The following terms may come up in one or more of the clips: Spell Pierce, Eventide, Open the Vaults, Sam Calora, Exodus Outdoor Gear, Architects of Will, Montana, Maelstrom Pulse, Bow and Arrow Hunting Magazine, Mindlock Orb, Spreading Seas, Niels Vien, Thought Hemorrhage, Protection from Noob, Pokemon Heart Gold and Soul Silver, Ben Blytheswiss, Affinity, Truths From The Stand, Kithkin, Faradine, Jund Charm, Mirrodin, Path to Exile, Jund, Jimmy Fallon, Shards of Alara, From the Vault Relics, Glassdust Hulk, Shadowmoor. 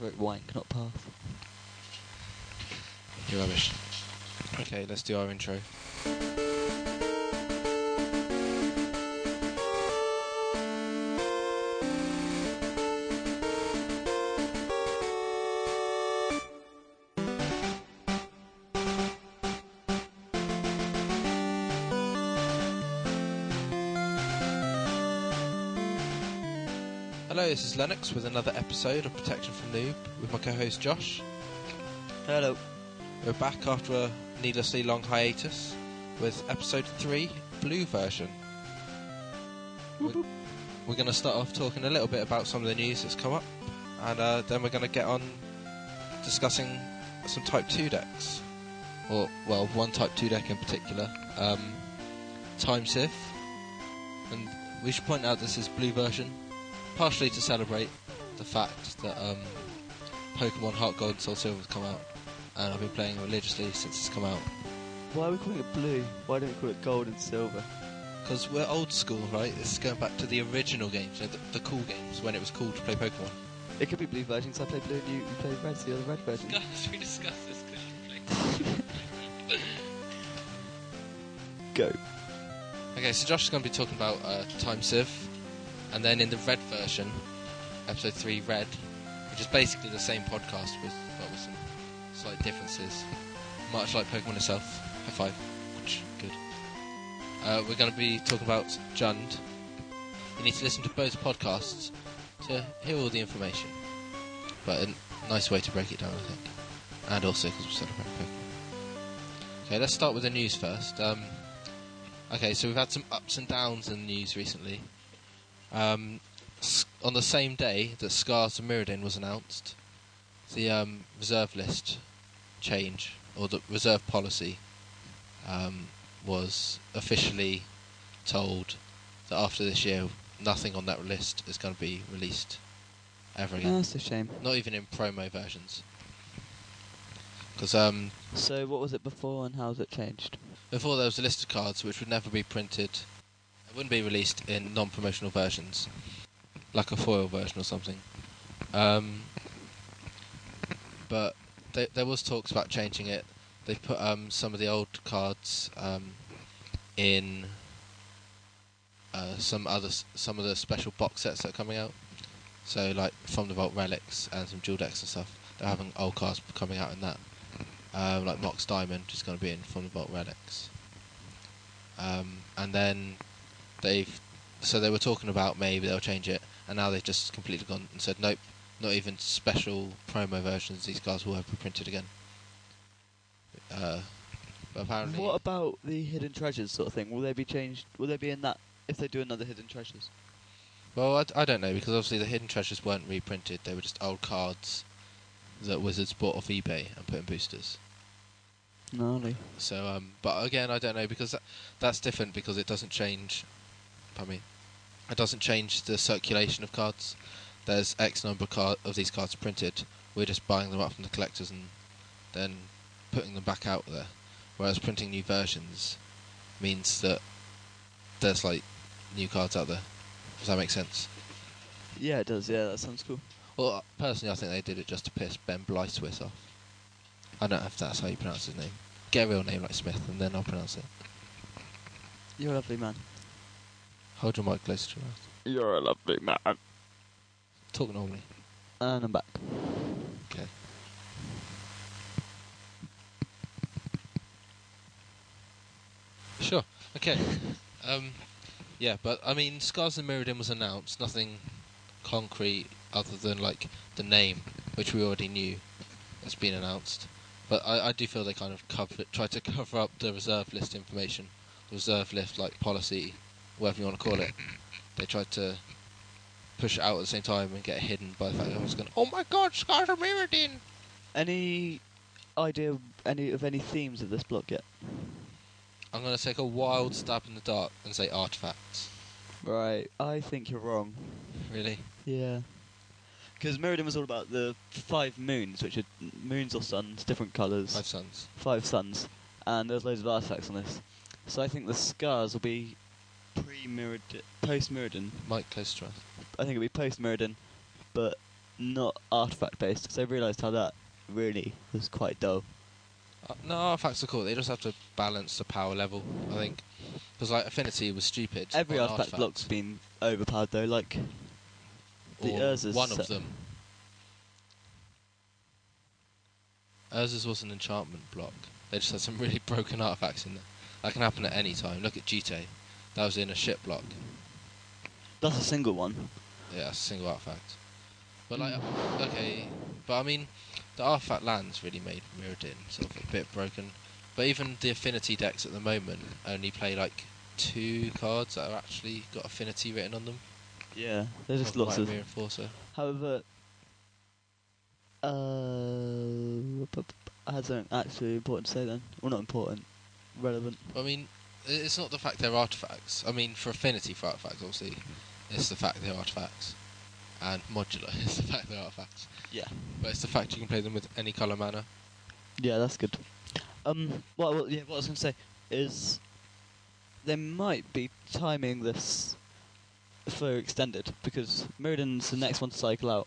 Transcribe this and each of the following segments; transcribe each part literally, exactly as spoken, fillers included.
just wrote wank, not path. You're rubbish. Okay, let's do our intro. Hello, this is Lennox with another episode of Protection from Noob with my co-host Josh. Hello. We're back after a needlessly long hiatus with episode three, Blue Version. We're, we're going to start off talking a little bit about some of the news that's come up, and uh, then we're going to get on discussing some Type two decks. Or, well, one Type two deck in particular, um, Time Sieve. And we should point out this is Blue Version, partially to celebrate the fact that um, Pokemon Heart Gold and Soul Silver has come out, and I've been playing it religiously since it's come out. Why are we calling it blue? Why don't we call it gold and silver? Because we're old school, right? This is going back to the original games, you know, the, the cool games, when it was cool to play Pokemon. It could be blue version, so I play blue and you, you play red, so you're the red version. Guys, we discussed this because you played Go. Okay, so Josh is going to be talking about uh, Time Sieve. And then in the red version, episode three red, which is basically the same podcast with, well, with some slight differences, much like Pokemon itself. High five. Good. Uh, we're going to be talking about Jund. You need to listen to both podcasts to hear all the information. But a nice way to break it down, I think. And also because we're celebrating Pokemon. Okay, let's start with the news first. Um, okay, so we've had some ups and downs in the news recently. Um, on the same day that Scars of Mirrodin was announced, the um, reserve list change, or the reserve policy, um, was officially told that after this year, nothing on that list is going to be released ever again. Oh, that's a shame. Not even in promo versions. 'Cause, um, so what was it before and how has it changed? Before there was a list of cards which would never be printed. It wouldn't be released in non-promotional versions, like a foil version or something. Um, but they, there was talks about changing it. They put um, some of the old cards um, in uh, some other, some of the special box sets that are coming out. So like From the Vault Relics and some dual decks and stuff. They're having old cards coming out in that. Um, like Mox Diamond is going to be in From the Vault Relics. Um, and then... They've so they were talking about maybe they'll change it, and now they've just completely gone and said nope, not even special promo versions. These cards will have be printed again. Uh, but apparently, what about the Hidden Treasures sort of thing? Will they be changed? Will they be in that if they do another Hidden Treasures? Well, I, d- I don't know, because obviously the Hidden Treasures weren't reprinted. They were just old cards that Wizards bought off eBay and put in boosters. Gnarly. So, um, but again, I don't know, because that, that's different because it doesn't change. I mean, it doesn't change the circulation of cards. There's X number of, card of these cards printed. We're just buying them up from the collectors and then putting them back out there. Whereas printing new versions means that there's like new cards out there. Does that make sense? Yeah, it does. Yeah, that sounds cool. Well, personally, I think they did it just to piss Ben Blytheswiss off. I don't know if that's how you pronounce his name. Get a real name like Smith, and then I'll pronounce it. You're a lovely man. Hold your mic closer to your mouth. You're a lovely man. Talk normally. And I'm back. Okay. Sure. Okay. Um. Yeah, but I mean, Scars of Mirrodin was announced. Nothing concrete other than like the name, which we already knew, has been announced. But I, I do feel they kind of cover it, try to cover up the reserve list information, the reserve list like policy. Whatever you want to call it, they tried to push it out at the same time and get hidden by the fact that everyone's going, oh my god, Scars of Mirrodin! Any idea any of any themes of this block yet? I'm going to take a wild stab in the dark and say artifacts. Right, I think you're wrong. Really? Yeah. Because Mirrodin was all about the five moons, which are moons or suns, different colours. Five suns. Five suns. And there's loads of artifacts on this. So I think the scars will be... Pre-Mirrodin, post-Mirrodin. Mike Clostreth. I think it'll be post-Mirrodin, but not artifact-based, because I realised how that really was quite dull. Uh, no, artifacts are cool. They just have to balance the power level, I think. Because, like, Affinity was stupid. Every artifact, artifact block's been overpowered, though, like... The or Urza's... one of them. Urza's was an enchantment block. They just had some really broken artifacts in there. That can happen at any time. Look at Jite. That was in a ship block. That's a single one. Yeah, that's a single artifact. But, like, okay... But, I mean... The artifact lands really made Mirrodin sort of a bit broken, but even the affinity decks at the moment only play like two cards that are actually got affinity written on them. Yeah, there's just lots of. Reinforcer. However, uh, I had something actually important to say then. Well, not important, relevant. I mean, it's not the fact they're artifacts. I mean, for affinity for artifacts, obviously, it's the fact they're artifacts. And modular is the fact they're artifacts. Yeah. But it's the fact you can play them with any colour mana. Yeah, that's good. Um, well, well, yeah, what I was going to say is they might be timing this for extended, because Mirrodin's the next one to cycle out.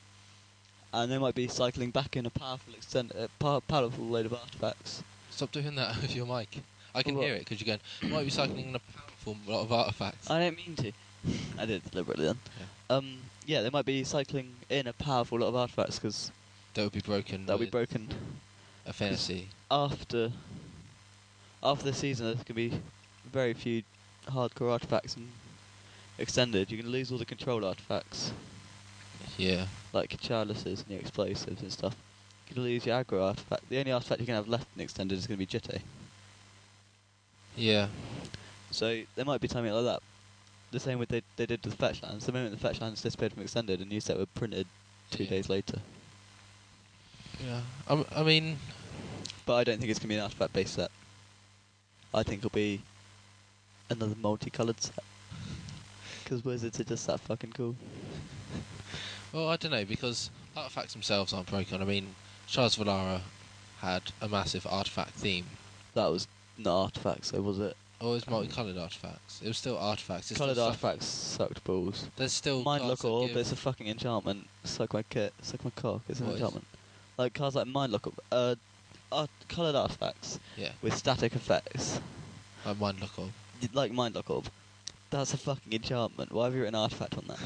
And they might be cycling back in a powerful extended, uh, power, powerful load of artifacts. Stop doing that with your mic. I can what? hear it, because you're going, might be cycling in a powerful lot of artifacts. I don't mean to. I did deliberately then. Yeah. Um, yeah, they might be cycling in a powerful lot of artifacts because that would be broken. That would be broken. Affinity. After, after the season, there's gonna be very few hardcore artifacts and extended. You're gonna lose all the control artifacts. Yeah. Like your chalices and your explosives and stuff. You're gonna lose your aggro artifact. The only artifact you're gonna have left in extended is gonna be Jitte. Yeah. So they might be timing it like that. The same with they they did with the fetch lands. The moment the fetch lands disappeared from extended, a new set were printed two yeah. days later. Yeah, I, I mean, but I don't think it's gonna be an artifact based set. I think it'll be another multicoloured set because Wizards are just that fucking cool. Well, I don't know, because artifacts themselves aren't broken. I mean, Shaz Valara had a massive artifact theme. That was not artifacts, though, was it? Oh, it's multicoloured artifacts. It was still artifacts. It's coloured artifacts sucked balls. There's still Mindlock Orb, but it's a fucking enchantment. Suck my kit. Suck my cock. It's an what enchantment. Like cards like Mindlock Orb. Uh, art coloured artifacts. Yeah. With static effects. Like Mindlock Orb. Like Mindlock Orb. That's a fucking enchantment. Why have you written artifact on that?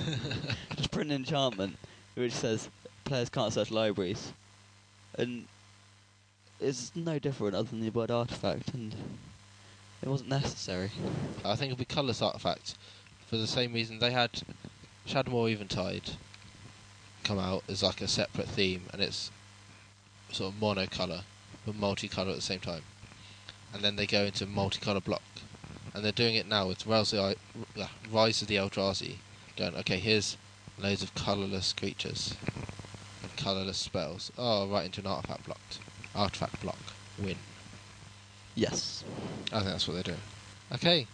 Just print an enchantment which says players can't search libraries, and it's no different other than the word artifact and. It wasn't necessary. I think it'll be colourless artifacts for the same reason they had Shadowmoor Eventide come out as like a separate theme, and it's sort of monocolour but multicolour at the same time. And then they go into multicolour block, and they're doing it now with Rise of the Eldrazi, going, okay, here's loads of colourless creatures and colourless spells. Oh, right into an artifact block. Artifact block. Win. Yes. I think that's what they're doing. Okay.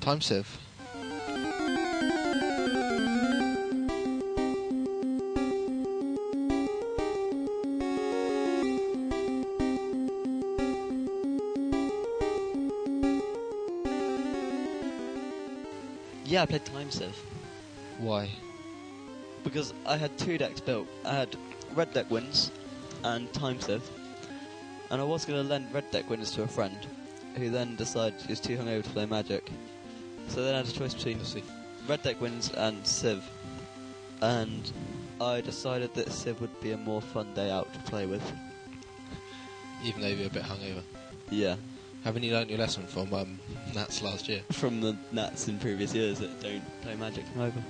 Time Sieve. Yeah, I played Time Sieve. Why? Because I had two decks built. I had Red Deck Wins and Time Sieve. And I was going to lend Red Deck Winners to a friend, who then decided he was too hungover to play Magic. So then I had a choice between Red Deck Wins and Civ. And I decided that Civ would be a more fun day out to play with. Even though you're a bit hungover? Yeah. Haven't you learnt your lesson from um, Nats last year? From the Nats in previous years that don't play Magic hungover.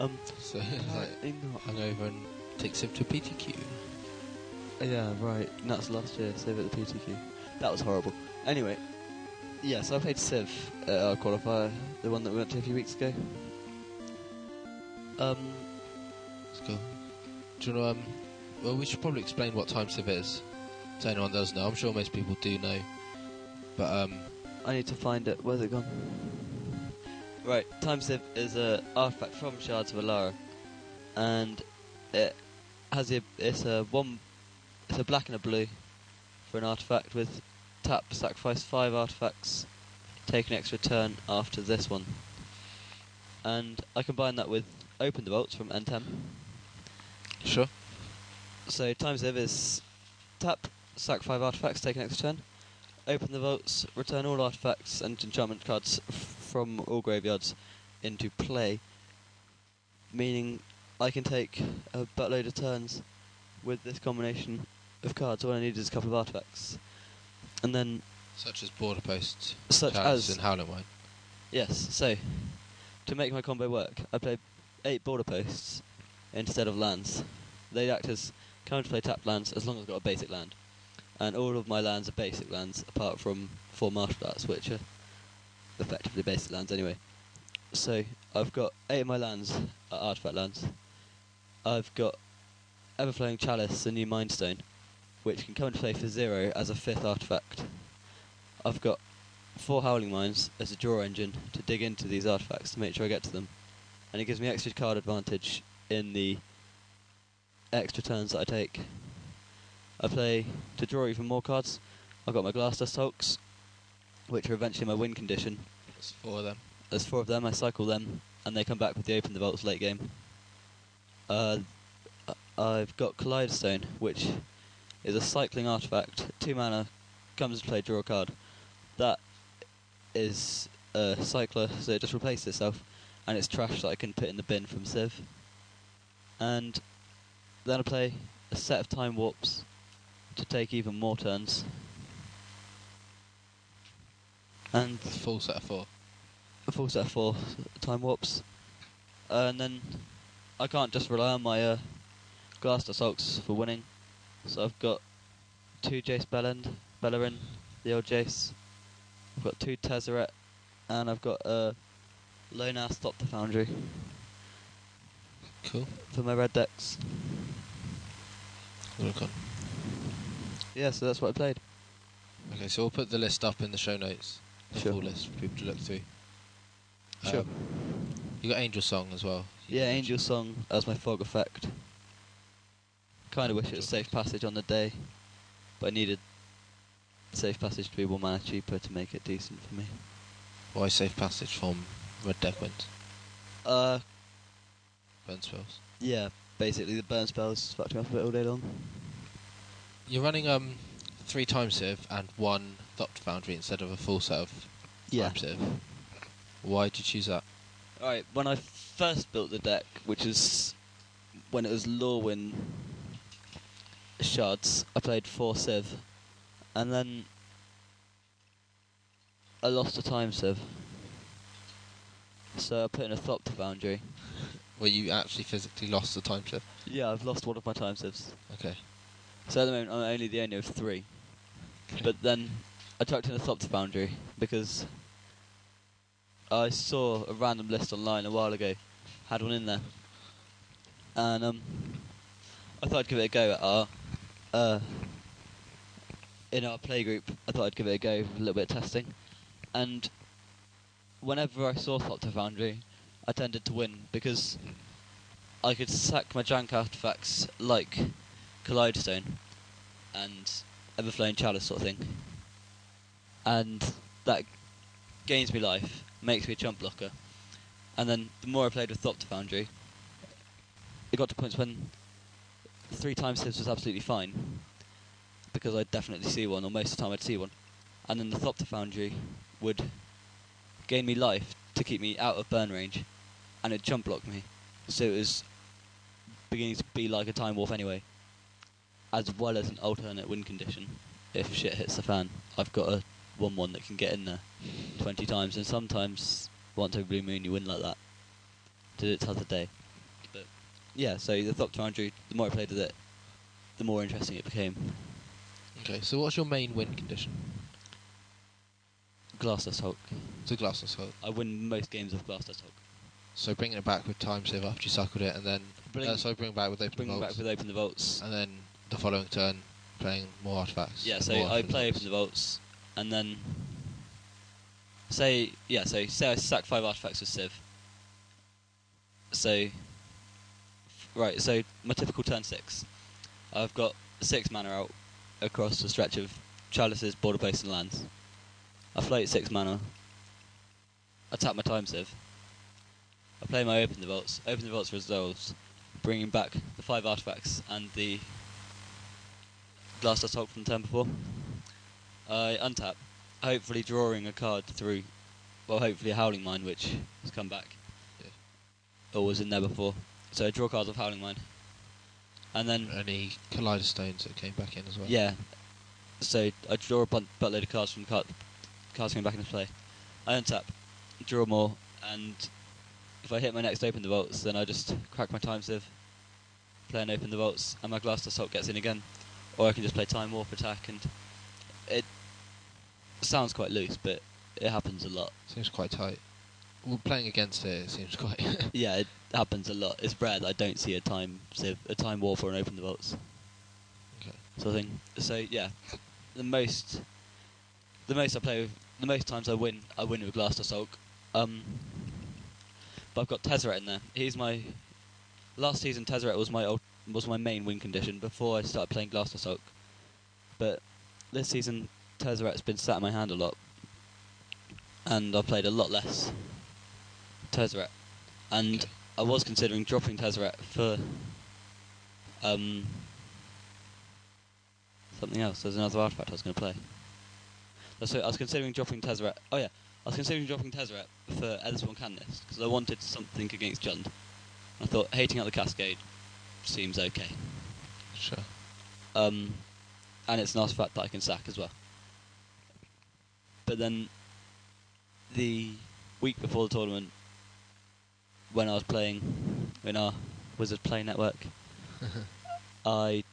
Um, so it's like hungover and take Civ to a P T Q. Yeah, right. That's last year. Civ at the P T Q. That was horrible. Anyway, yeah, so I played Civ at our qualifier, the one that we went to a few weeks ago. Um, That's cool. Do you know, um, well, we should probably explain what Time Civ is to anyone that doesn't know. I'm sure most people do know. But, um... I need to find it. Where's it gone? Right, Time Civ is an artifact from Shards of Alara. And it has a... It's a one... It's a black and a blue for an artifact with tap, sacrifice five artifacts, take an extra turn after this one. And I combine that with Open the Vaults from N ten, Sure. So Time Sieve is tap, sack five artifacts, take an extra turn, open the vaults, return all artifacts and enchantment cards f from all graveyards into play, meaning I can take a buttload of turns with this combination of cards. All I need is a couple of artifacts. And then... Such as border posts, such as and Howling Mine. Yes, so to make my combo work, I play eight border posts instead of lands. They act as counterplay tapped lands as long as I've got a basic land. And all of my lands are basic lands, apart from four martial arts, which are effectively basic lands anyway. So I've got eight of my lands are artifact lands. I've got Everflowing Chalice, a new Mind Stone, which can come into play for zero as a fifth artifact. I've got four Howling Mines as a draw engine to dig into these artifacts to make sure I get to them. And it gives me extra card advantage in the extra turns that I take. I play to draw even more cards. I've got my Glassdust Hulks, which are eventually my win condition. There's four of them. There's four of them, I cycle them, and they come back with the Open the Vaults late game. Uh, I've got Collider Stone, which is a cycling artifact, two mana, comes to play, draw a card. That is a cycler, so it just replaces itself, and it's trash that I can put in the bin from Civ. And then I play a set of Time Warps to take even more turns. And a full set of four. A full set of four Time Warps. Uh, and then I can't just rely on my uh, Glassdust Hulks for winning. So I've got two Jace Bellend, Bellerin, the old Jace. I've got two Tezzeret, and I've got a lone-ass Thopter Foundry. Cool. For my red decks. Okay. Yeah, so that's what I played. Okay, so we'll put the list up in the show notes. The sure. full list for people to look through. Um, sure. You got Angel Song as well. You yeah, Angel Song as my fog effect. Kind of wish it was Safe Passage on the day, but I needed Safe Passage to be one mana cheaper to make it decent for me. Why Safe Passage from red deck wins? Uh, burn spells. Yeah, basically the burn spells fucked me up a bit all day long. You're running um three Time Sieve and one Thopter Foundry instead of a full set of yeah. Time Sieve. Why did you choose that? Alright, when I first built the deck, which is when it was Lorwyn Shards, I played four Civ, and then I lost a Time Civ, so I put in a Thopter Foundry. Well, you actually physically lost the Time Sieve? Yeah, I've lost one of my Time Sieves. Okay. So at the moment I'm only the owner of three, okay. But then I chucked in a Thopter Foundry because I saw a random list online a while ago, had one in there, and um, I thought I'd give it a go at our, uh, in our playgroup, I thought I'd give it a go, a little bit of testing, and whenever I saw Thopter Foundry, I tended to win, because I could sack my jank artifacts like Collider Stone and Everflowing Chalice sort of thing, and that gains me life, makes me a chump blocker, and then the more I played with Thopter Foundry, it got to points when three times this was absolutely fine, because I'd definitely see one, or most of the time I'd see one, and then the Thopter Foundry would gain me life to keep me out of burn range, and it jump blocked me, so it was beginning to be like a Time Warp anyway, as well as an alternate win condition. If shit hits the fan, I've got a one one that can get in there twenty times, and sometimes once over blue moon you win like that. Did it the other day. But yeah, so the Thopter Foundry, the more I played with it, the more interesting it became. Okay, so what's your main win condition? Glassdust Hulk. So Glassdust Hulk. I win most games with Glassdust Hulk. So bringing it back with Time Sieve after you cycled it, and then bring uh, so bring it back with Open the Vaults. Bring it back with Open the Vaults. And then the following turn, playing more artifacts. Yeah, so I play Open the Vaults, and then say yeah, so say I sack five artifacts with Civ. So right, so my typical turn six, I've got six mana out across the stretch of Chalices, Border Posts, and Lands. I float six mana. I tap my Time Sieve. I play my Open the Vaults. Open the Vaults resolves. bringing back the five artifacts and the Glassdust Hulk from turn before. I untap, hopefully drawing a card through, well, hopefully a Howling Mine, which has come back, yeah. Or was in there before. So I draw cards off Howling Mine. And then any Collider Stones that came back in as well. Yeah. So I draw a buttload of cards from card, cards coming back into play. I untap, draw more, and if I hit my next Open the Vaults, then I just crack my Time Sieve, play an Open the Vaults, and my Glassdust Hulk gets in again. Or I can just play Time Warp attack, and it sounds quite loose, but it happens a lot. Seems quite tight. Well, playing against it, it seems quite... yeah, it happens a lot. It's rare that I don't see a Time Sieve, a Time Warp or an Open the Vaults. Okay. Sort of thing. So, yeah, the most... The most I play with... The most times I win, I win with Glassdust Hulk. Um, but I've got Tezzeret in there. He's my... Last season, Tezzeret was my old, was my main win condition before I started playing Glassdust Hulk. But this season, Tezzeret's been sat in my hand a lot. And I've played a lot less Tezzeret. And I was considering dropping Tezzeret for... Um, something else. There's another artifact I was going to play. So I was considering dropping Tezzeret. Oh yeah, I was considering dropping Tezzeret for Ethersworn Canonist because I wanted something against Jund. I thought hating out the Cascade seems okay. Sure. Um, and it's an artifact that I can sack as well. But then, the week before the tournament, when I was playing in our Wizard Play Network, I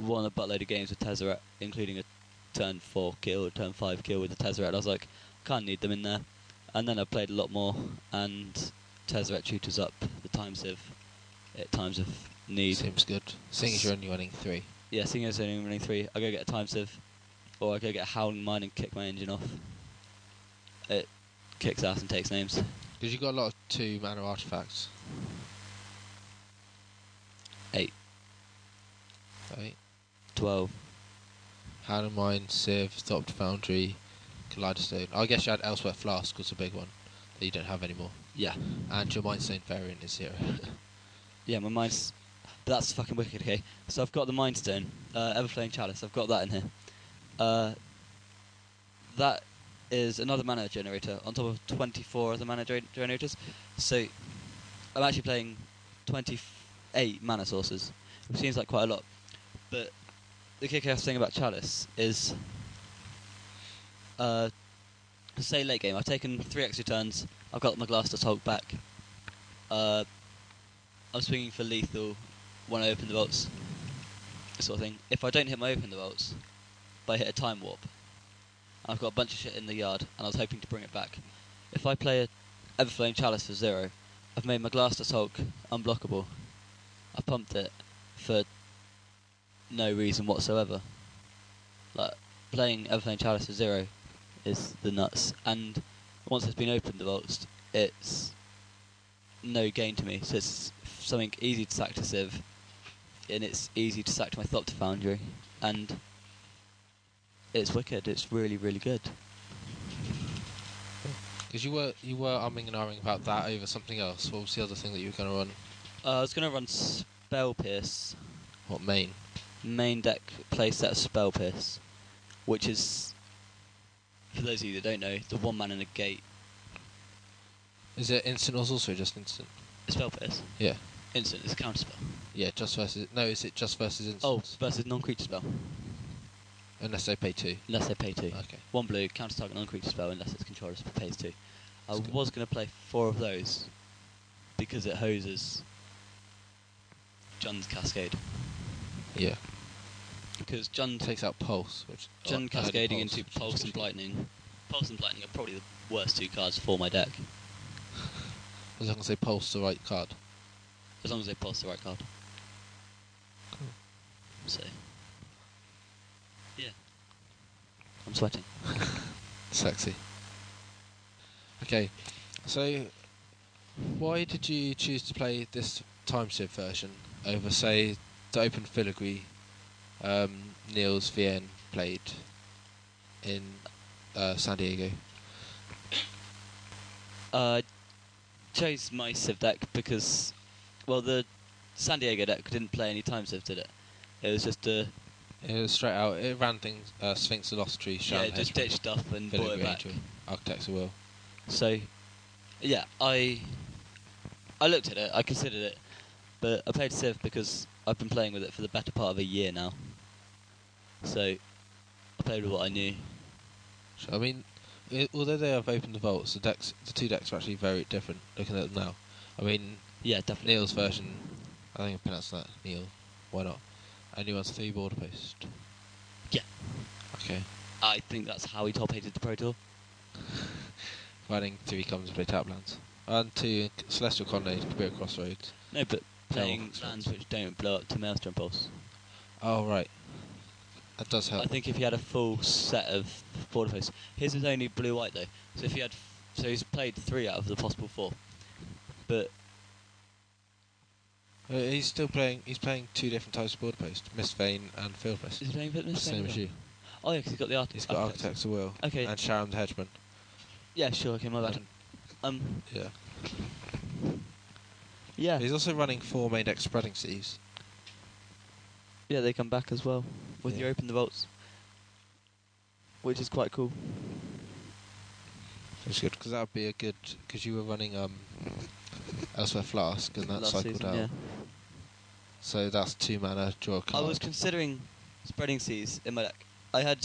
won a buttload of games with Tezzeret, including a turn four kill, turn five kill with the Tezzeret. I was like, can't need them in there. And then I played a lot more, and Tezzeret tutors up the Time Sieve at times of need. Seems good. Seeing as you're only running three. Yeah, seeing as you're only running three, I go get a Time Sieve, or I go get a Howling Mine and kick my engine off. It kicks ass and takes names. Because you've got a lot of two mana artifacts. Eight. Eight. Twelve. Howling Mine, Sieve, Thopter Foundry, Collider Stone. I guess you had Elsewhere Flask was a big one that you don't have anymore. Yeah. And your Mind Stone variant is zero. yeah, my Mind's... That's fucking wicked, okay? So I've got the Mind Stone, uh, Everflowing Chalice, I've got that in here. Uh, that is another mana generator on top of twenty-four other mana dra- generators. So I'm actually playing twenty-eight mana sources, which seems like quite a lot. But... the kick-ass thing about Chalice is, uh, say late game, I've taken three extra turns, I've got my Glassdust Hulk back, uh, I'm swinging for lethal when I Open the Vaults, sort of thing. If I don't hit my Open the Vaults, but I hit a Time Warp, I've got a bunch of shit in the yard, and I was hoping to bring it back. If I play an Everflowing Chalice for zero, I've made my Glassdust Hulk unblockable. I pumped it for... no reason whatsoever. Like, playing Everflowing Chalice for zero is the nuts, and once it's been opened the vaults, it's no gain to me, so it's something easy to sack to Sieve, and it's easy to sack to my Thopter Foundry, and it's wicked, it's really, really good. Because you were you were umming and ahhing about that over something else. What was the other thing that you were going to run? Uh, I was going to run Spell Pierce. What, main? Main deck playset of Spell Pierce, which is, for those of you that don't know, the one man in a gate. Is it instant or also just instant? Spell Pierce? Yeah. Instant, it's a counter spell. Yeah, just versus. No, is it just versus instant? Oh, versus non creature spell. Unless they pay two. Unless they pay two. Okay. One blue, counter target non creature spell, unless its controller pays two. That's I good. was going to play four of those because it hoses John's Cascade. Yeah. Because Jund takes out Pulse, which Jund cascading pulse, into Pulse and Blightning. Pulse and Blightning are probably the worst two cards for my deck. As long as they Pulse the right card. As long as they Pulse the right card. Cool. So. Yeah. I'm sweating. Sexy. Okay. So, why did you choose to play this Time Sieve version over, say, the Open Filigree um, Niels Vien played in uh, San Diego? I uh, chose my Civ deck because, well, the San Diego deck didn't play any Time Sieve, did it? It was just a... It was straight out. It ran things, uh, Sphinx Velocity, Shaman. Yeah, it just ditched stuff and brought it back. Architects of Will. So, yeah, I I looked at it, I considered it, but I played Civ because I've been playing with it for the better part of a year now. So, I played with what I knew. So, I mean, it, although they have opened the vaults, the decks, the two decks are actually very different, looking at them now. I mean, yeah, definitely. Neil's version, I think I pronounced that, Neil, why not? And he wants three border posts. Yeah. Okay. I think that's how he top-hated the Pro Tour. Running three commons to play tap lands. And two Celestial Colonnade to be at Crossroads. No, but playing lands which don't blow up to Maelstrom Pulse. Oh, right. That does help. I think if he had a full set of border posts. His is only blue-white, though. So if he had, f so he's played three out of the possible four. But... Uh, he's still playing. He's playing two different types of board post, Mist Vein and Field Press. Is he playing Mist Vein? Same as you. Oh yeah, because he's got the artist. He's got Architects of Will. Okay. And Sharam the Hedgeman. Yeah, sure. Okay, my bad. Um. um yeah. Yeah. He's also running four main deck Spreading Seas. Yeah, they come back as well with yeah. your Open the Vaults, which is quite cool. It's good because that would be a good because you were running um. Elsewhere Flask, and that Last cycled season, out. Yeah. So that's two mana, draw a card. I was considering Spreading Seas in my deck. I had...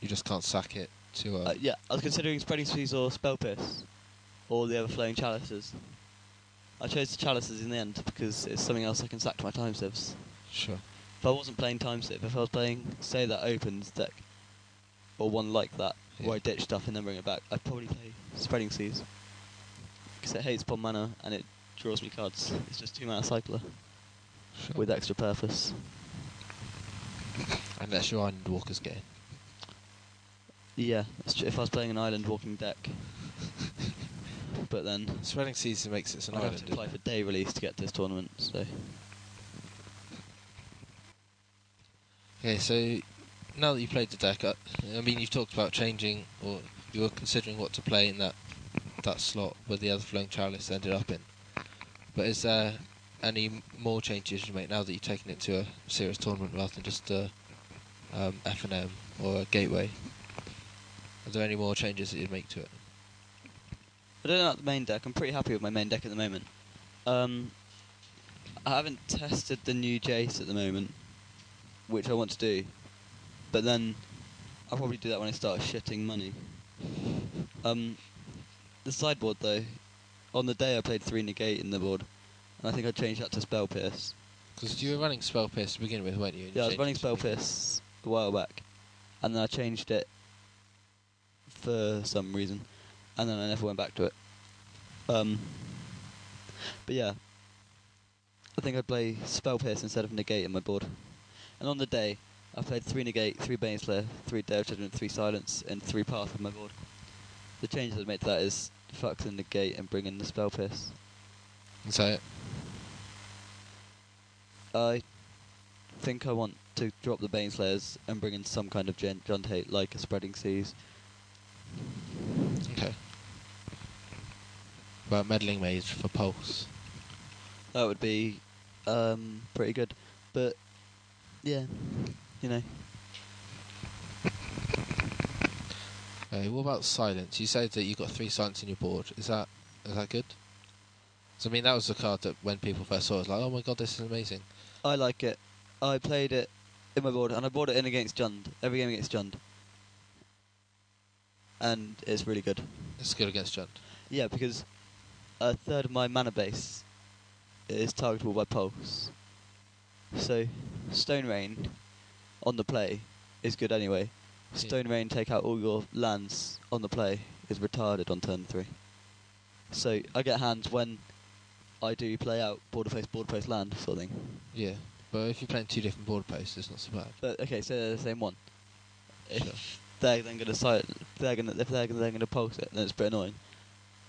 You just can't sack it to... Uh, uh, yeah, I was considering Spreading Seas or Spell Pierce, or the Everflowing Chalices. I chose the Chalices in the end, because it's something else I can sack to my Time Sieves. Sure. If I wasn't playing Time Sieve, if I was playing, say, that Opens deck, or one like that, yeah. where I ditch stuff and then bring it back, I'd probably play Spreading Seas. Because it hates pawn mana, and it draws me cards. It's just two mana cycler. Sure. With extra purpose. Unless your Island Walker's getting. Yeah, that's true. If I was playing an Island Walking deck. But then... Spreading Season makes it an I'd island. I'd have to apply for day release to get to this tournament, so... Okay, so... Now that you've played the deck, I, I mean, you've talked about changing, or you were considering what to play in that... that slot where the Everflowing Chalice ended up in. But is there any more changes you make now that you've taken it to a serious tournament rather than just a um, F and M or a Gateway? Are there any more changes that you'd make to it? I don't know about the main deck. I'm pretty happy with my main deck at the moment. Um, I haven't tested the new Jace at the moment, which I want to do. But then I'll probably do that when I start shitting money. Um... The sideboard, though, on the day I played three Negate in the board, and I think I changed that to Spell Pierce. Because you were running Spell Pierce to begin with, weren't you? And yeah, you I was running Spell Pierce a while back, and then I changed it for some reason, and then I never went back to it. Um, but yeah, I think I'd play Spell Pierce instead of Negate in my board. And on the day, I played three Negate, three Baneslayer, three Day of Judgment, three Silence, and three Path on my board. The change I've made to that is fuck the Negate and bring in the Spell Pierce. Is that it? I think I want to drop the Baneslayers and bring in some kind of Jund hate, like a Spreading Seas. Okay. About Meddling Mage for Pulse. That would be um, pretty good. But, yeah, you know. Okay, what about Silence? You said that you got three Silence in your board. Is that is that good? So I mean, that was the card that when people first saw it, was like, oh my god, this is amazing. I like it. I played it in my board, and I brought it in against Jund. Every game against Jund, and it's really good. It's good against Jund. Yeah, because a third of my mana base is targetable by Pulse. So Stone Rain on the play is good anyway. Stone Rain take out all your lands on the play is retarded on turn three. So I get hands when I do play out border post, border post, land sort of thing. Yeah, but if you're playing two different border posts, it's not so bad. But okay, so they're the same one. If sure. they're then going to they're going if they're going to pulse it, then it's a bit annoying.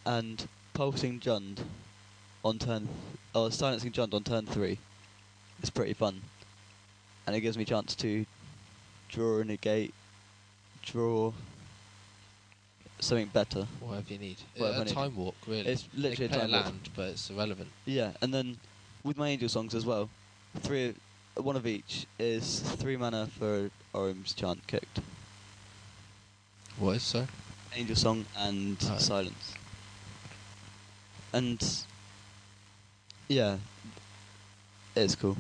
And pulsing Jund on turn, or silencing Jund on turn three, is pretty fun, and it gives me a chance to draw and negate. Draw something better. Whatever you need. Whatever a I need. Time Warp, really. It's literally a time warp. Land, but it's irrelevant. Yeah, and then with my Angel Songs as well, three, one of each is three mana for Orym's Chant kicked. What is so? Angel Song and oh. Silence. And yeah, it's cool.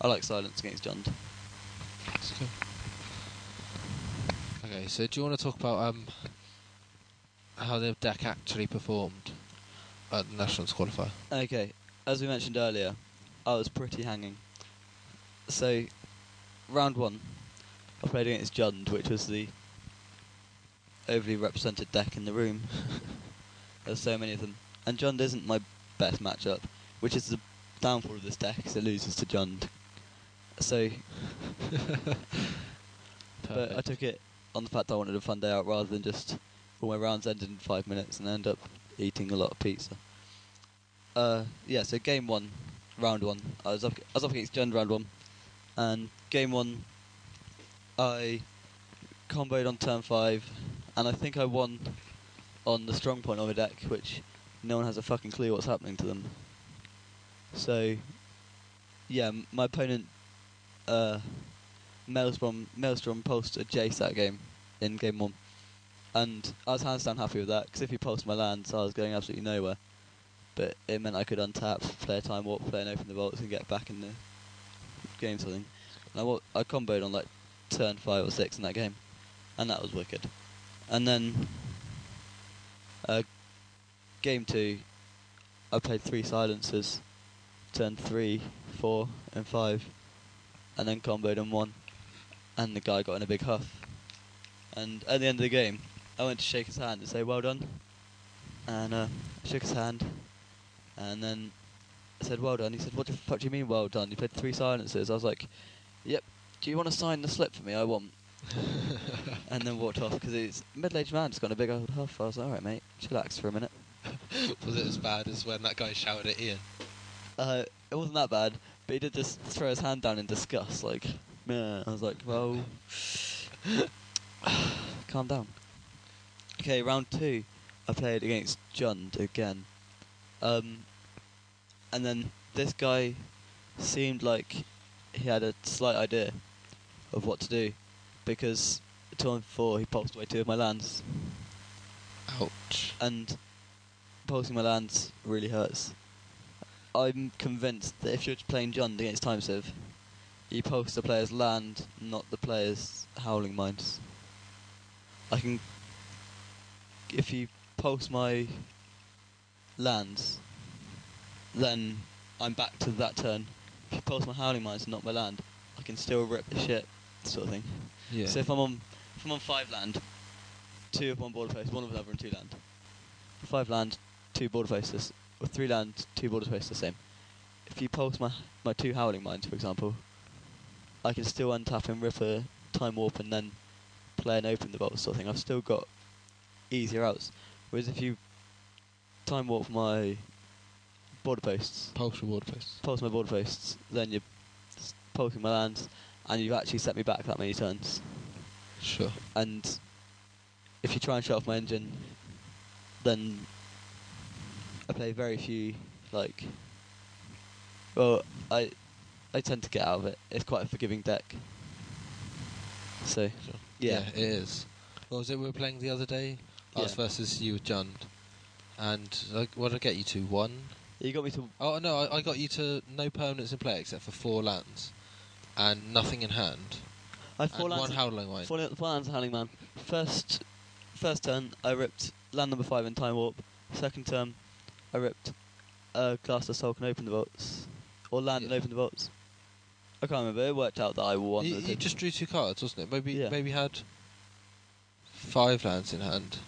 I like Silence against Jund. That's cool. Okay, so do you want to talk about um how the deck actually performed at the Nationals qualifier? Okay, as we mentioned earlier, I was pretty hanging. So, round one, I played against Jund, which was the overly represented deck in the room. There's so many of them. And Jund isn't my best matchup, which is the downfall of this deck, because it loses to Jund. So, but I took it on the fact that I wanted a fun day out, rather than just all my rounds ended in five minutes and end up eating a lot of pizza. Uh, yeah, so game one, round one, I was up, I was up against Jund round one, and game one, I comboed on turn five, and I think I won on the strong point of a deck, which no one has a fucking clue what's happening to them. So, yeah, m- my opponent, uh, Maelstrom, Maelstrom Pulse a Jace that game, in game one. And I was hands down happy with that, because if he pulsed my lands, I was going absolutely nowhere. But it meant I could untap, play a Time Warp, play an Open the Vaults, and get back in the game something. And I, wa- I comboed on like turn five or six in that game, and that was wicked. And then, uh, game two, I played three silences, turn three, four, and five, and then comboed on one, and the guy got in a big huff. And at the end of the game, I went to shake his hand and say, well done. And uh, I shook his hand. And then I said, well done. He said, what the fuck do you mean, well done? You played three silences. I was like, yep, do you want to sign the slip for me? I want. And then walked off, because it's a middle-aged man just got in a big old huff. I was like, all right, mate, chillax for a minute. Was it as bad as when that guy shouted at Ian? Uh, it wasn't that bad, but he did just throw his hand down in disgust. Like, meh. I was like, well... Calm down. Okay, round two, I played against Jund again. Um, and then this guy seemed like he had a slight idea of what to do, because turn four he pulsed away two of my lands. Ouch. And pulsing my lands really hurts. I'm convinced that if you're playing Jund against Time Sieve, you pulse the player's land, not the player's Howling Mines. I can, if you pulse my lands, then I'm back to that turn. If you pulse my Howling Mines and not my land, I can still rip the shit, sort of thing. Yeah. So if I'm on, if I'm on five land, two of one border face, one of another, and two land. Five land, two border faces, or three land, two border faces, the same. If you pulse my my two Howling Mines, for example, I can still untap and rip a Time Warp and then play and Open the Vault sort of thing. I've still got easier outs. Whereas if you Time Warp my border posts, pulse your border posts, pulse my border posts, then you're pulsing my lands, and you've actually set me back that many turns. Sure. And if you try and shut off my engine, then I play very few. Like, well, I I tend to get out of it. It's quite a forgiving deck. So. Sure. Yeah. Yeah, it is. What was it we were playing the other day? Yeah. Us versus you with Jund. And uh, what did I get you to? One? You got me to... Oh, no, I, I got you to no permanents in play except for four lands. And nothing in hand. I had four and lands... one Howling Mine. Four, four lands and Howling Man. First, first turn, I ripped land number five in Time Warp. Second turn, I ripped uh, Glassdust Hulk and Open the Vaults. Or land yeah. and Open the Vaults. I can't remember. It worked out that I won. You, you just drew two cards, wasn't it? Maybe yeah. maybe had five lands in hand.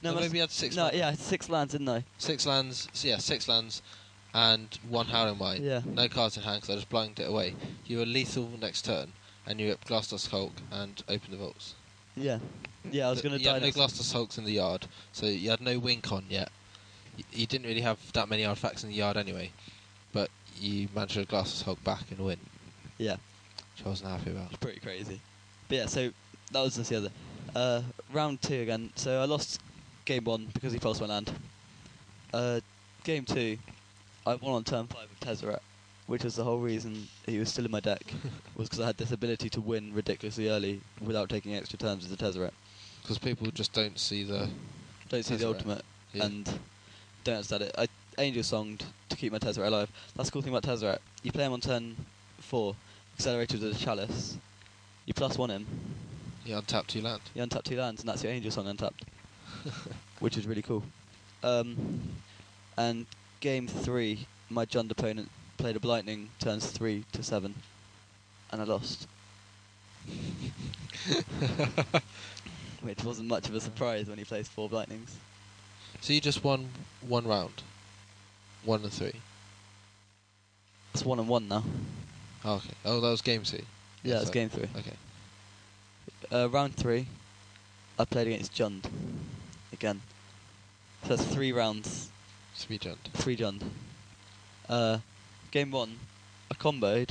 No, no maybe had six. No, lands. Yeah, six lands, didn't I? Six lands. So yeah, six lands, and one Howling Mine. Yeah. No cards in hand because I just blinded it away. You were lethal next turn, and you ripped Glassdust Hulk and Opened the Vaults. Yeah, yeah. I was going to die. You had no Glassdust Hulks in the yard, so you had no Wink on yet. You, you didn't really have that many artifacts in the yard anyway, but you managed to Glassdust Hulk back and win. Yeah. Which I wasn't happy about. It's pretty crazy. But yeah, so that was just the other. Uh, round two again. So I lost game one because he pulsed my land. Uh, game two, I won on turn five with Tezzeret, which was the whole reason he was still in my deck, was because I had this ability to win ridiculously early without taking extra turns as a Tezzeret. Because people just don't see the Don't Tezzeret. see the ultimate, yeah. and don't understand it. I Angel Songed to keep my Tezzeret alive. That's the cool thing about Tezzeret. You play him on turn four, accelerated with a chalice, you plus one him. You untap two land. You untap two lands, and that's your Angel Song untapped, which is really cool. Um, and game three, my Jund opponent played a Blightning turns three to seven, and I lost. Which wasn't much of a surprise when he plays four Blightnings. So you just won one round, one and three. It's one and one now. Oh, okay. Oh, that was game three. Yeah, yeah, it's game three. Okay. Uh, round three, I played against Jund again. So that's three rounds. Three Jund. Three Jund. Uh, game one, I comboed,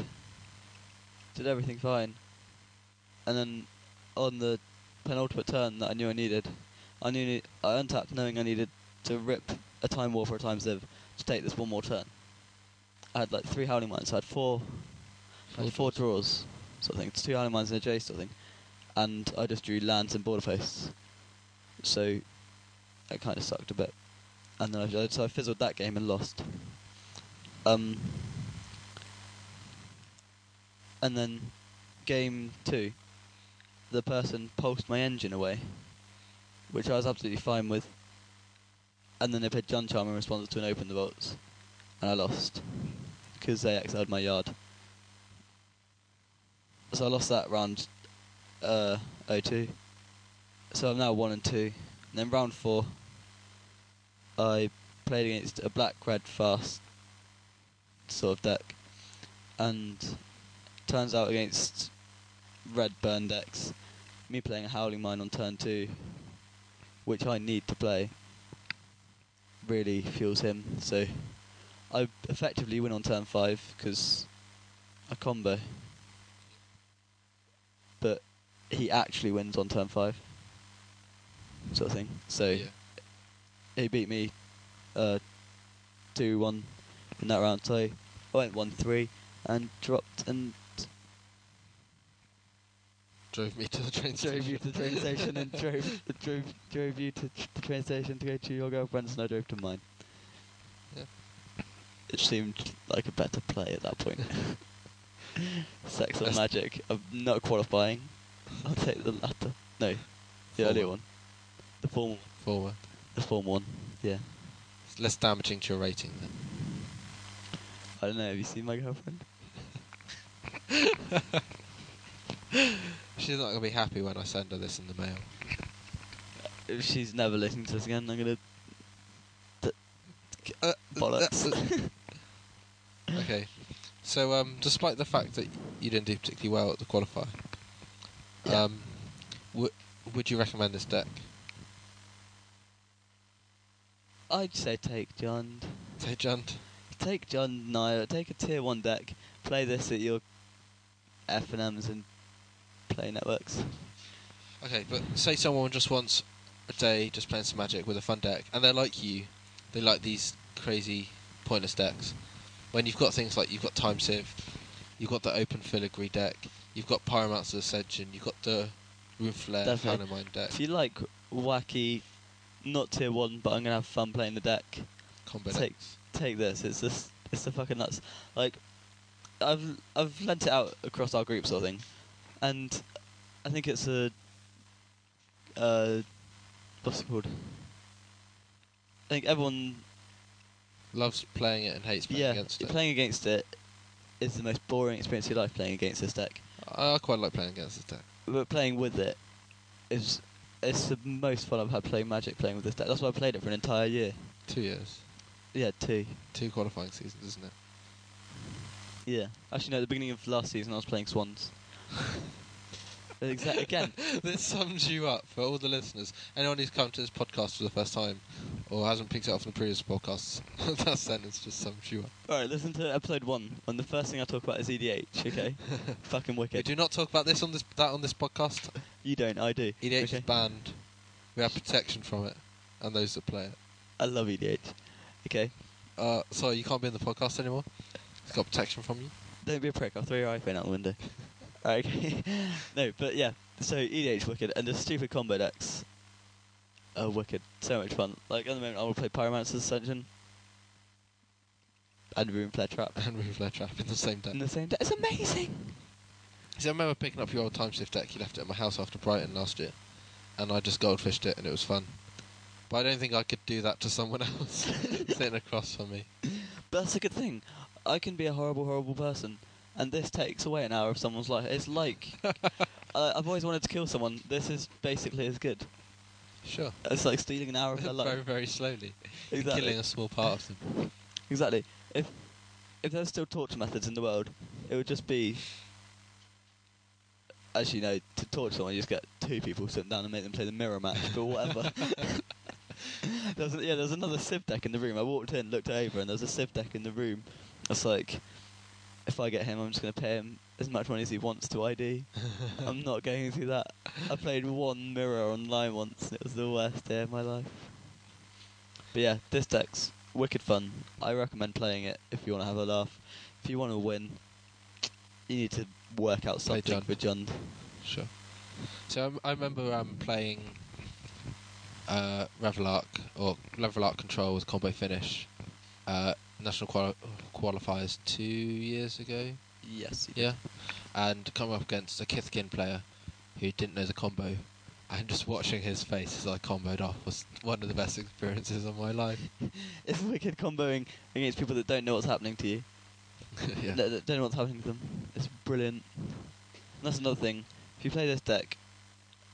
did everything fine, and then on the penultimate turn that I knew I needed, I knew I untapped knowing I needed to rip a Time Warp or a Time Sieve to take this one more turn. I had like three Howling Mines, so I had four, I had four draws, sort of thing. It's two Howling Mines and a Jace, sort of thing. And I just drew lands and border posts, so it kind of sucked a bit. And then I, so I fizzled that game and lost. Um, and then game two, the person pulsed my engine away, which I was absolutely fine with. And then they played Jund Charm in response to an Open the Vaults, and I lost because they exiled my yard. So I lost that round. Uh, oh two. So I'm now one and two. And then round four, I played against a black red fast sort of deck, and turns out against red burn decks, me playing a Howling Mine on turn two, which I need to play, really fuels him. So I effectively win on turn five because I combo, but he actually wins on turn five, sort of thing. So yeah, he beat me uh, two one in that round. So I went one three and dropped and drove me to the train station. Drove you to the train station and drove drove drove you to the train station to go to your girlfriend's, and I drove to mine. Yeah. It seemed like a better play at that point. Sex or magic? I'm not qualifying. I'll take the latter. No, the former. earlier one. The former one. Former. The former one, yeah. It's less damaging to your rating then. I don't know, have you seen my girlfriend? She's not going to be happy when I send her this in the mail. If she's never listening to this again, I'm going to... D- uh, bollocks. Okay. So, um, despite the fact that you didn't do particularly well at the qualifier, Yeah. Um, w- would you recommend this deck? I'd say take Jund. Take Jund. Take Jund, Naya. Take a tier one deck. Play this at your F and M's and play networks. Okay, but say someone just wants a day just playing some magic with a fun deck, and they're like you. They like these crazy, pointless decks. When you've got things like you've got Time Sieve, you've got the Open Filigree deck. You've got Pyromancer's Ascension, you've got the Runeflare Trap deck. If you like wacky, not tier one, but I'm gonna have fun playing the deck, Combo take decks. take this. It's just it's the fucking nuts. Like, I've I've lent it out across our group sort of thing, and I think it's a uh, what's it called? I think everyone loves playing it and hates playing yeah, against it. Yeah, playing against it is the most boring experience of your life. Playing against this deck. I quite like playing against this deck. But playing with it is it's the most fun I've had playing Magic, playing with this deck. That's why I played it for an entire year. Two years. Yeah, two. Two qualifying seasons, isn't it? Yeah. Actually, no, at the beginning of last season I was playing Swans. Exa- again. This sums you up for all the listeners. Anyone who's come to this podcast for the first time or hasn't picked it up from the previous podcasts, that sentence just sums you up. Alright, listen to episode one, and the first thing I talk about is E D H, okay? Fucking wicked. We do not talk about this on this that on this podcast. You don't, I do. E D H okay. is banned. We have protection from it, and those that play it. I love E D H. Okay. Uh, so you can't be in the podcast anymore? It's got protection from you? Don't be a prick, I'll throw your iPhone out the window. Okay. No, but yeah, so E D H Wicked, and the stupid combo decks are wicked. So much fun. Like, at the moment, I will play Pyromancer's Dungeon and Runeflare Trap. And Runeflare Trap in the same deck. In the same deck. It's amazing! See, I remember picking up your old Time Sieve deck. You left it at my house after Brighton last year. And I just goldfished it, and it was fun. But I don't think I could do that to someone else sitting across from me. But that's a good thing. I can be a horrible, horrible person, and this takes away an hour of someone's life. It's like... uh, I've always wanted to kill someone. This is basically as good. Sure. It's like stealing an hour of their life. Very, very slowly. Exactly. Killing a small part of them. Exactly. If, if there's still torture methods in the world, it would just be... Actually, no, to torture someone, you just get two people sitting down and make them play the mirror match, but whatever. There was, yeah, there was another Civ deck in the room. I walked in, looked over, and there was a Civ deck in the room. It's like, if I get him, I'm just going to pay him as much money as he wants to I D. I'm not going through that. I played one mirror online once, and it was the worst day of my life. But yeah, this deck's wicked fun. I recommend playing it if you want to have a laugh. If you want to win, you need to work out something for Jund. Sure. So I, I remember um, playing... Uh, Revelark or Revelark Control with combo finish, uh, national quali- qualifiers two years ago. Yes. Yeah, and come up against a Kithkin player who didn't know the combo, and just watching his face as I comboed off was one of the best experiences of my life. It's wicked comboing against people that don't know what's happening to you. Yeah. That, that don't know what's happening to them. It's brilliant. And that's another thing. If you play this deck,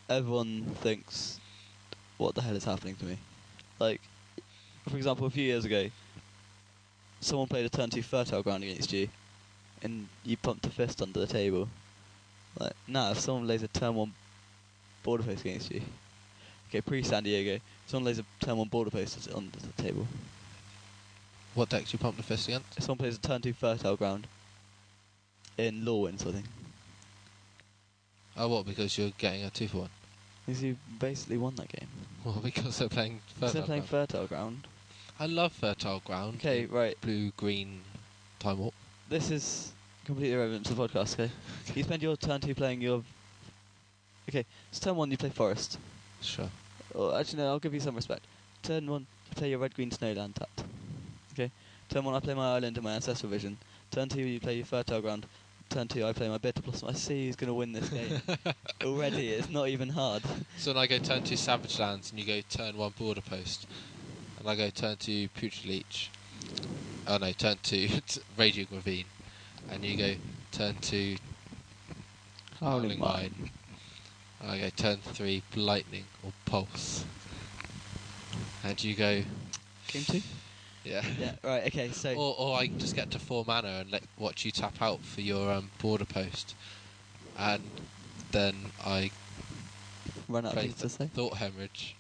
everyone thinks, what the hell is happening to me? Like, for example, a few years ago, someone played a turn two Fertile Ground against you, and you pumped a fist under the table. Like, nah, if someone lays a turn one border post against you, okay, pre-San Diego, someone lays a turn one border post under the table. What deck do you pump the fist against? If someone plays a turn two Fertile Ground in Lorwyn, so I think. Oh, what, because you're getting a two for one? Because you basically won that game. Well, because they're playing Fertile Ground. They're playing Fertile Ground. I love Fertile Ground. Okay, right. Blue, green, Time Warp. This is completely irrelevant to the podcast, okay? okay? You spend your turn two playing your... Okay, it's turn one, you play Forest. Sure. Or, actually, no, I'll give you some respect. Turn one, you play your red, green, Snowland tapped. Okay? Turn one, I play my Island and my Ancestral Vision. Turn two, you play your Fertile Ground. Turn two, I play my Bitter Blossom. I see who's going to win this game. Already, it's not even hard. So when I go turn two Savage Lands and you go turn one Border Post, and I go turn two Putrid Leech, oh no, turn two Raging Ravine, and you go turn two Howling Mine, and I go turn three Blightning or Pulse, and you go... Game two? Yeah. Yeah. Right. Okay. So. Or, or I just get to four mana and let watch you tap out for your um, border post, and then I run out of th- thought hemorrhage.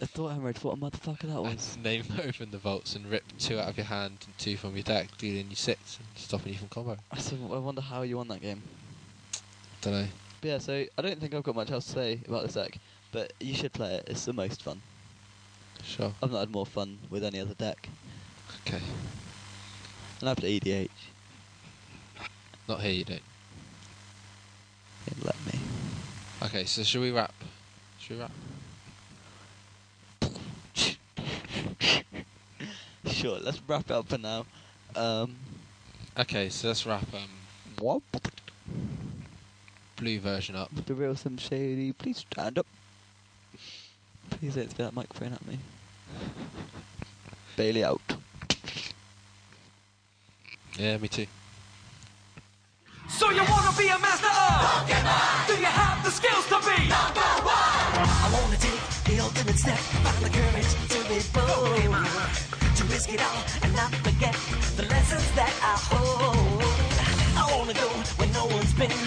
A thought hemorrhage. What a motherfucker that was. And name Open the Vaults and rip two out of your hand and two from your deck, dealing you six and stopping you from combo. So I wonder how you won that game. Don't know. But yeah. So I don't think I've got much else to say about this deck, but you should play it. It's the most fun. Sure. I've not had more fun with any other deck. Okay. And I play E D H. Not here, you don't. Didn't let me. Okay, so should we wrap? Should we wrap? Sure, let's wrap it up for now. Um, okay, so let's wrap. Um, what? Blue version up. The real Sim Shady, please stand up. Please don't throw that microphone at me. Bailey out. Yeah, me too. So you wanna be a master of Pokemon? Do you have the skills to be number one? I wanna take the ultimate step, find the courage to be bold, Pokemon. To risk it all and not forget the lessons that I hold. I wanna go where no one's been.